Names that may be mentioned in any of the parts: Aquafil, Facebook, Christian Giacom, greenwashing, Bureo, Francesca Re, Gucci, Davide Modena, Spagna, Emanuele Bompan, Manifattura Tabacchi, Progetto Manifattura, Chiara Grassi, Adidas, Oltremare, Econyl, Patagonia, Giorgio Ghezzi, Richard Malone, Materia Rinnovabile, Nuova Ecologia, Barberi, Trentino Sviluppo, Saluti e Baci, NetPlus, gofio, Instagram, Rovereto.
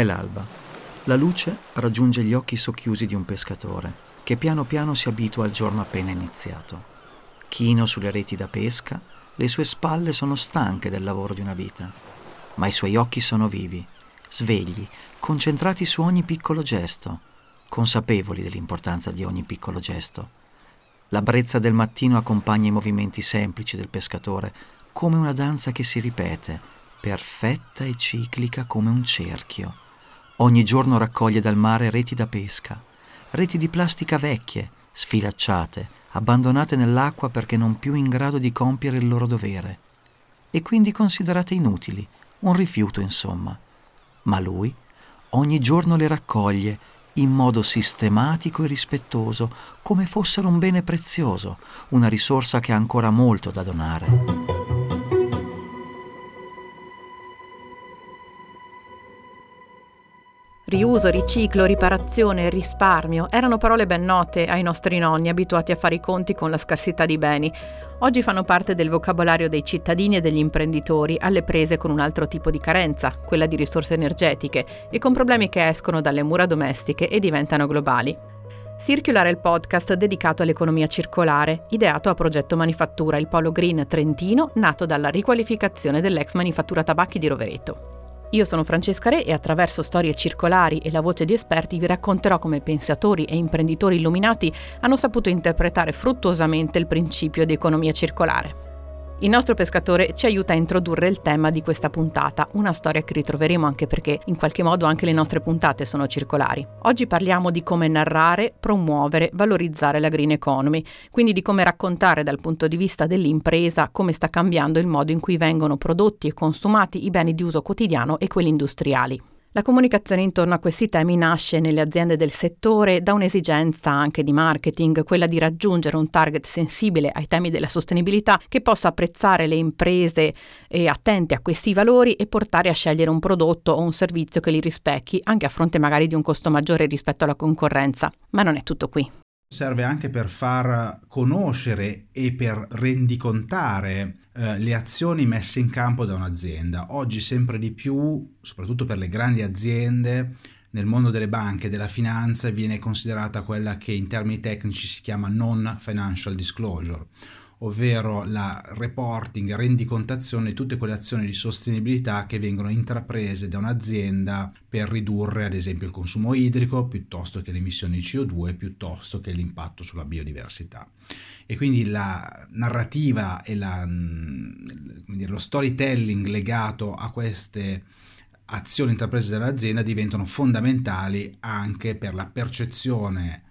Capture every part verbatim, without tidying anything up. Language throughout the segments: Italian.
È l'alba. La luce raggiunge gli occhi socchiusi di un pescatore, che piano piano si abitua al giorno appena iniziato. Chino sulle reti da pesca, le sue spalle sono stanche del lavoro di una vita, ma i suoi occhi sono vivi, svegli, concentrati su ogni piccolo gesto, consapevoli dell'importanza di ogni piccolo gesto. La brezza del mattino accompagna i movimenti semplici del pescatore, come una danza che si ripete, perfetta e ciclica come un cerchio. Ogni giorno raccoglie dal mare reti da pesca, reti di plastica vecchie, sfilacciate, abbandonate nell'acqua perché non più in grado di compiere il loro dovere, e quindi considerate inutili, un rifiuto insomma. Ma lui ogni giorno le raccoglie in modo sistematico e rispettoso, come fossero un bene prezioso, una risorsa che ha ancora molto da donare. Riuso, riciclo, riparazione, risparmio erano parole ben note ai nostri nonni abituati a fare i conti con la scarsità di beni. Oggi fanno parte del vocabolario dei cittadini e degli imprenditori alle prese con un altro tipo di carenza, quella di risorse energetiche, e con problemi che escono dalle mura domestiche e diventano globali. Circulare è il podcast dedicato all'economia circolare, ideato a Progetto Manifattura, il polo green trentino nato dalla riqualificazione dell'ex Manifattura Tabacchi di Rovereto. Io sono Francesca Re e attraverso storie circolari e la voce di esperti vi racconterò come pensatori e imprenditori illuminati hanno saputo interpretare fruttuosamente il principio di economia circolare. Il nostro pescatore ci aiuta a introdurre il tema di questa puntata, una storia che ritroveremo anche perché in qualche modo anche le nostre puntate sono circolari. Oggi parliamo di come narrare, promuovere, valorizzare la green economy, quindi di come raccontare dal punto di vista dell'impresa come sta cambiando il modo in cui vengono prodotti e consumati i beni di uso quotidiano e quelli industriali. La comunicazione intorno a questi temi nasce nelle aziende del settore da un'esigenza anche di marketing, quella di raggiungere un target sensibile ai temi della sostenibilità che possa apprezzare le imprese eh, attente a questi valori e portare a scegliere un prodotto o un servizio che li rispecchi, anche a fronte magari di un costo maggiore rispetto alla concorrenza. Ma non è tutto qui. Serve anche per far conoscere e per rendicontare eh, le azioni messe in campo da un'azienda. Oggi sempre di più, soprattutto per le grandi aziende, nel mondo delle banche e della finanza viene considerata quella che in termini tecnici si chiama non financial disclosure, ovvero la reporting, rendicontazione di tutte quelle azioni di sostenibilità che vengono intraprese da un'azienda per ridurre ad esempio il consumo idrico, piuttosto che le emissioni di C O due, piuttosto che l'impatto sulla biodiversità. E quindi la narrativa e la, come dire, lo storytelling legato a queste azioni intraprese dall'azienda diventano fondamentali anche per la percezione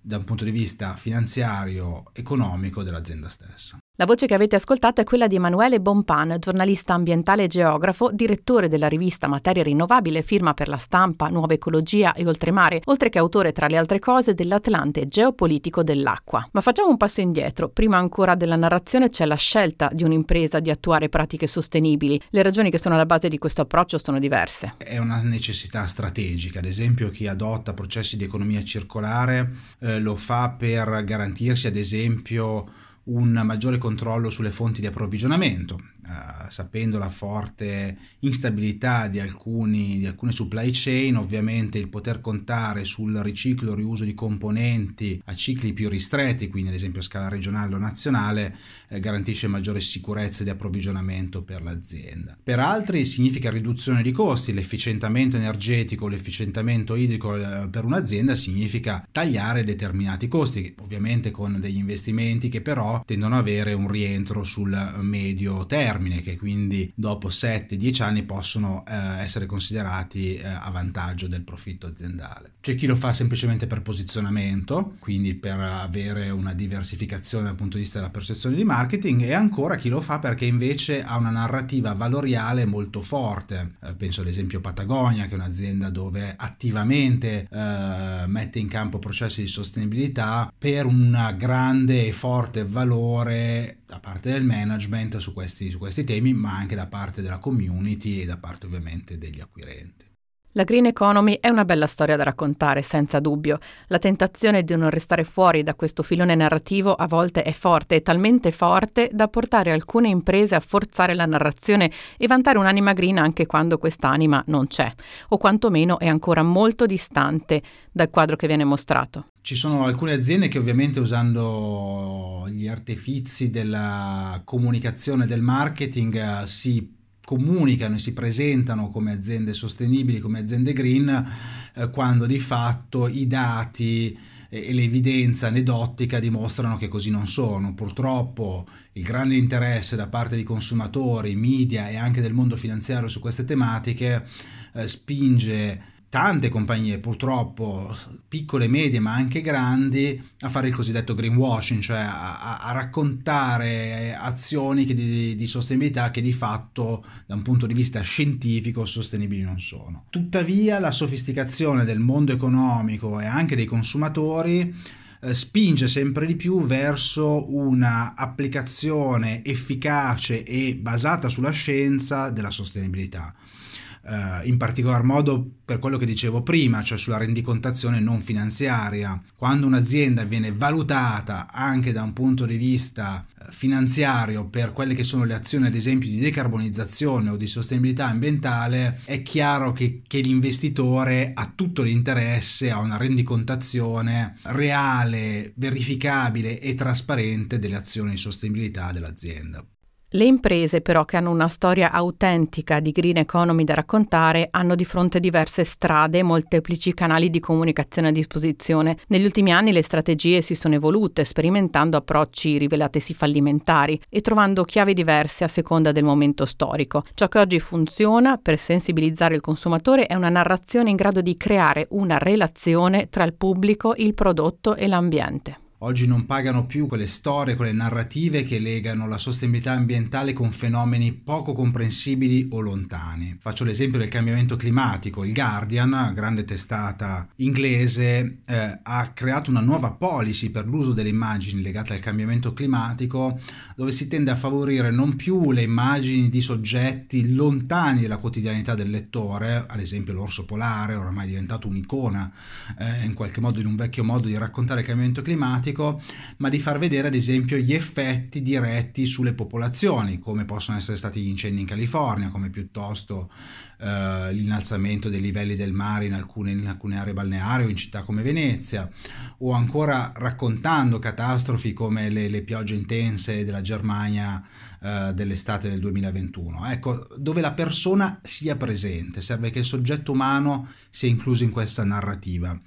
da un punto di vista finanziario, economico dell'azienda stessa. La voce che avete ascoltato è quella di Emanuele Bompan, giornalista ambientale e geografo, direttore della rivista Materia Rinnovabile, firma per la Stampa, Nuova Ecologia e Oltremare, oltre che autore tra le altre cose dell'Atlante geopolitico dell'acqua. Ma facciamo un passo indietro. Prima ancora della narrazione c'è la scelta di un'impresa di attuare pratiche sostenibili. Le ragioni che sono alla base di questo approccio sono diverse. È una necessità strategica. Ad esempio, chi adotta processi di economia circolare eh, lo fa per garantirsi, ad esempio, un maggiore controllo sulle fonti di approvvigionamento, eh, sapendo la forte instabilità di, alcuni, di alcune supply chain, ovviamente il poter contare sul riciclo e riuso di componenti a cicli più ristretti, quindi ad esempio a scala regionale o nazionale, eh, garantisce maggiore sicurezza di approvvigionamento per l'azienda. Per altri significa riduzione di costi, l'efficientamento energetico, l'efficientamento idrico eh, per un'azienda significa tagliare determinati costi, ovviamente con degli investimenti che però tendono ad avere un rientro sul medio termine, che quindi dopo sette dieci anni possono eh, essere considerati eh, a vantaggio del profitto aziendale. C'è chi lo fa semplicemente per posizionamento, quindi per avere una diversificazione dal punto di vista della percezione di marketing, e ancora chi lo fa perché invece ha una narrativa valoriale molto forte. Eh, penso ad esempio Patagonia, che è un'azienda dove attivamente eh, mette in campo processi di sostenibilità per una grande e forte valore valore da parte del management su questi, su questi temi, ma anche da parte della community e da parte ovviamente degli acquirenti. La green economy è una bella storia da raccontare, senza dubbio. La tentazione di non restare fuori da questo filone narrativo a volte è forte, talmente forte da portare alcune imprese a forzare la narrazione e vantare un'anima green anche quando quest'anima non c'è, o quantomeno è ancora molto distante dal quadro che viene mostrato. Ci sono alcune aziende che ovviamente, usando gli artifizi della comunicazione, del marketing, si comunicano e si presentano come aziende sostenibili, come aziende green, eh, quando di fatto i dati e l'evidenza aneddotica dimostrano che così non sono. Purtroppo il grande interesse da parte di consumatori, media e anche del mondo finanziario su queste tematiche eh, spinge tante compagnie, purtroppo piccole e medie ma anche grandi, a fare il cosiddetto greenwashing, cioè a, a raccontare azioni che di, di sostenibilità che di fatto da un punto di vista scientifico sostenibili non sono. Tuttavia la sofisticazione del mondo economico e anche dei consumatori eh, spinge sempre di più verso una applicazione efficace e basata sulla scienza della sostenibilità. Uh, in particolar modo per quello che dicevo prima, cioè sulla rendicontazione non finanziaria. Quando un'azienda viene valutata anche da un punto di vista finanziario per quelle che sono le azioni, ad esempio, di decarbonizzazione o di sostenibilità ambientale, è chiaro che, che l'investitore ha tutto l'interesse a una rendicontazione reale, verificabile e trasparente delle azioni di sostenibilità dell'azienda. Le imprese però che hanno una storia autentica di green economy da raccontare hanno di fronte diverse strade e molteplici canali di comunicazione a disposizione. Negli ultimi anni le strategie si sono evolute, sperimentando approcci rivelatesi fallimentari e trovando chiavi diverse a seconda del momento storico. Ciò che oggi funziona per sensibilizzare il consumatore è una narrazione in grado di creare una relazione tra il pubblico, il prodotto e l'ambiente. Oggi non pagano più quelle storie, quelle narrative che legano la sostenibilità ambientale con fenomeni poco comprensibili o lontani. Faccio l'esempio del cambiamento climatico. Il Guardian, grande testata inglese, eh, ha creato una nuova policy per l'uso delle immagini legate al cambiamento climatico, dove si tende a favorire non più le immagini di soggetti lontani dalla quotidianità del lettore, ad esempio l'orso polare, oramai è diventato un'icona, eh, in qualche modo, in un vecchio modo di raccontare il cambiamento climatico, ma di far vedere ad esempio gli effetti diretti sulle popolazioni, come possono essere stati gli incendi in California, come piuttosto eh, l'innalzamento dei livelli del mare in alcune, in alcune aree balneari o in città come Venezia, o ancora raccontando catastrofi come le, le piogge intense della Germania eh, dell'estate del duemilaventuno. Ecco, dove la persona sia presente, serve che il soggetto umano sia incluso in questa narrativa.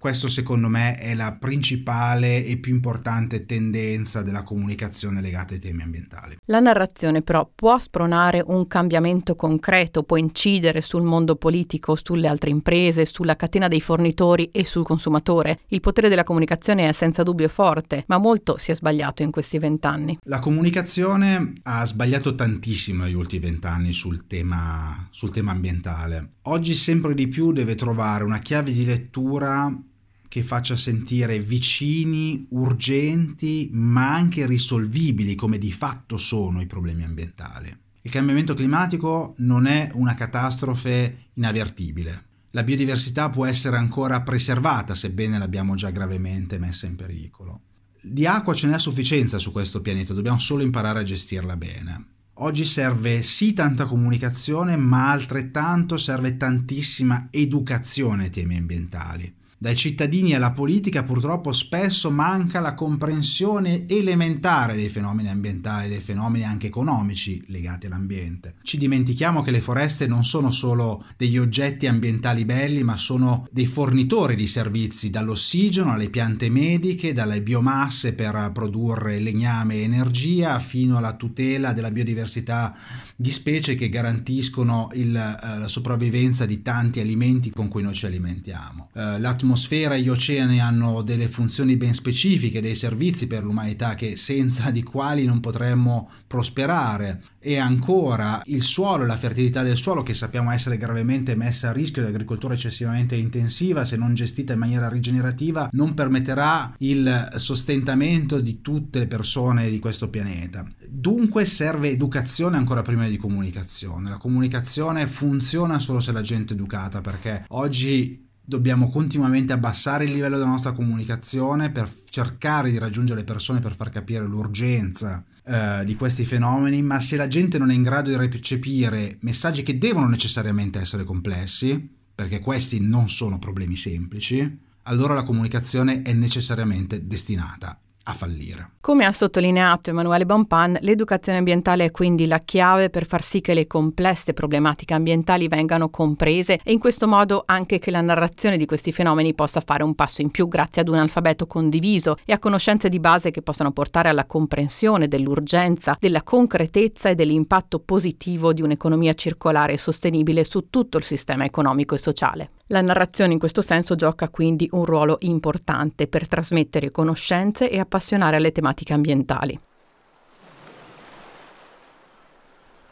Questo secondo me è la principale e più importante tendenza della comunicazione legata ai temi ambientali. La narrazione però può spronare un cambiamento concreto, può incidere sul mondo politico, sulle altre imprese, sulla catena dei fornitori e sul consumatore. Il potere della comunicazione è senza dubbio forte, ma molto si è sbagliato in questi vent'anni. La comunicazione ha sbagliato tantissimo negli ultimi vent'anni sul tema, sul tema ambientale. Oggi sempre di più deve trovare una chiave di lettura che faccia sentire vicini, urgenti, ma anche risolvibili, come di fatto sono i problemi ambientali. Il cambiamento climatico non è una catastrofe inavvertibile. La biodiversità può essere ancora preservata, sebbene l'abbiamo già gravemente messa in pericolo. Di acqua ce n'è a sufficienza su questo pianeta, dobbiamo solo imparare a gestirla bene. Oggi serve sì tanta comunicazione, ma altrettanto serve tantissima educazione ai temi ambientali. Dai cittadini alla politica purtroppo spesso manca la comprensione elementare dei fenomeni ambientali, dei fenomeni anche economici legati all'ambiente. Ci dimentichiamo che le foreste non sono solo degli oggetti ambientali belli, ma sono dei fornitori di servizi, dall'ossigeno alle piante mediche, dalle biomasse per produrre legname e energia, fino alla tutela della biodiversità di specie che garantiscono il, eh, la sopravvivenza di tanti alimenti con cui noi ci alimentiamo. Eh, l'atmosfera l'atmosfera e gli oceani hanno delle funzioni ben specifiche, dei servizi per l'umanità che senza di quali non potremmo prosperare, e ancora il suolo e la fertilità del suolo, che sappiamo essere gravemente messa a rischio dall'agricoltura eccessivamente intensiva, se non gestita in maniera rigenerativa non permetterà il sostentamento di tutte le persone di questo pianeta. Dunque serve educazione ancora prima di comunicazione. La comunicazione funziona solo se la gente è educata, perché oggi dobbiamo continuamente abbassare il livello della nostra comunicazione per cercare di raggiungere le persone, per far capire l'urgenza eh, di questi fenomeni, ma se la gente non è in grado di recepire messaggi che devono necessariamente essere complessi, perché questi non sono problemi semplici, allora la comunicazione è necessariamente destinata a fallire. Come ha sottolineato Emanuele Bompan, l'educazione ambientale è quindi la chiave per far sì che le complesse problematiche ambientali vengano comprese, e in questo modo anche che la narrazione di questi fenomeni possa fare un passo in più grazie ad un alfabeto condiviso e a conoscenze di base che possano portare alla comprensione dell'urgenza, della concretezza e dell'impatto positivo di un'economia circolare e sostenibile su tutto il sistema economico e sociale. La narrazione in questo senso gioca quindi un ruolo importante per trasmettere conoscenze e appassionare alle tematiche ambientali.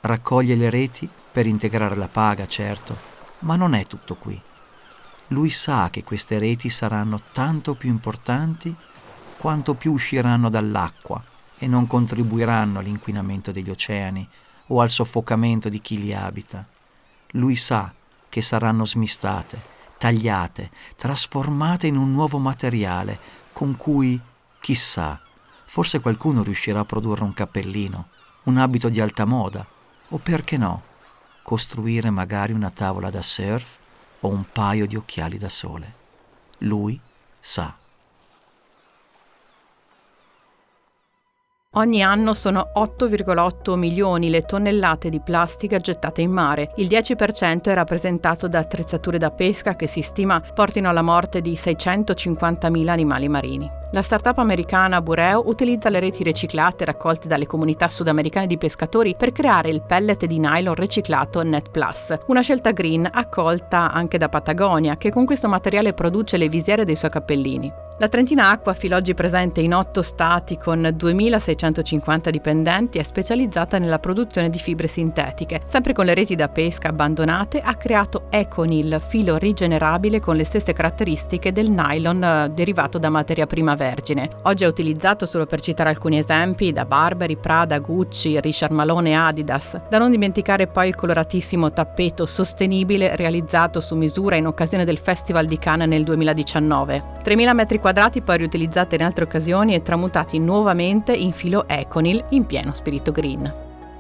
Raccoglie le reti per integrare la paga, certo, ma non è tutto qui. Lui sa che queste reti saranno tanto più importanti quanto più usciranno dall'acqua e non contribuiranno all'inquinamento degli oceani o al soffocamento di chi li abita. Lui sa che saranno smistate, tagliate, trasformate in un nuovo materiale con cui, chissà, forse qualcuno riuscirà a produrre un cappellino, un abito di alta moda, o perché no, costruire magari una tavola da surf o un paio di occhiali da sole. Lui sa. Ogni anno sono otto virgola otto milioni le tonnellate di plastica gettate in mare. Il dieci per cento è rappresentato da attrezzature da pesca che si stima portino alla morte di seicentocinquantamila animali marini. La startup americana Bureo utilizza le reti riciclate raccolte dalle comunità sudamericane di pescatori per creare il pellet di nylon riciclato NetPlus, una scelta green accolta anche da Patagonia, che con questo materiale produce le visiere dei suoi cappellini. La Trentina Aquafil, oggi presente in otto stati con duemilaseicentocinquanta dipendenti, è specializzata nella produzione di fibre sintetiche. Sempre con le reti da pesca abbandonate, ha creato Econyl, filo rigenerabile con le stesse caratteristiche del nylon derivato da materia prima vergine. Oggi è utilizzato, solo per citare alcuni esempi, da Barberi, Prada, Gucci, Richard Malone e Adidas. Da non dimenticare poi il coloratissimo tappeto sostenibile realizzato su misura in occasione del Festival di Cannes nel duemiladiciannove. tremila metri quadrati quadrati poi riutilizzati in altre occasioni e tramutati nuovamente in filo Econyl in pieno spirito green.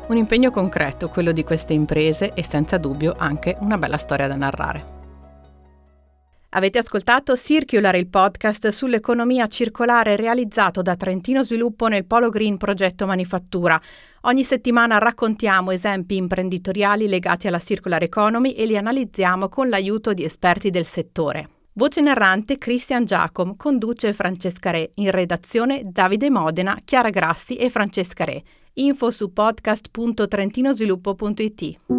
Un impegno concreto quello di queste imprese, e senza dubbio anche una bella storia da narrare. Avete ascoltato Circular, il podcast sull'economia circolare realizzato da Trentino Sviluppo nel Polo Green Progetto Manifattura. Ogni settimana raccontiamo esempi imprenditoriali legati alla circular economy e li analizziamo con l'aiuto di esperti del settore. Voce narrante Christian Giacom, conduce Francesca Re, in redazione Davide Modena, Chiara Grassi e Francesca Re. Info su podcast punto trentino sviluppo punto it.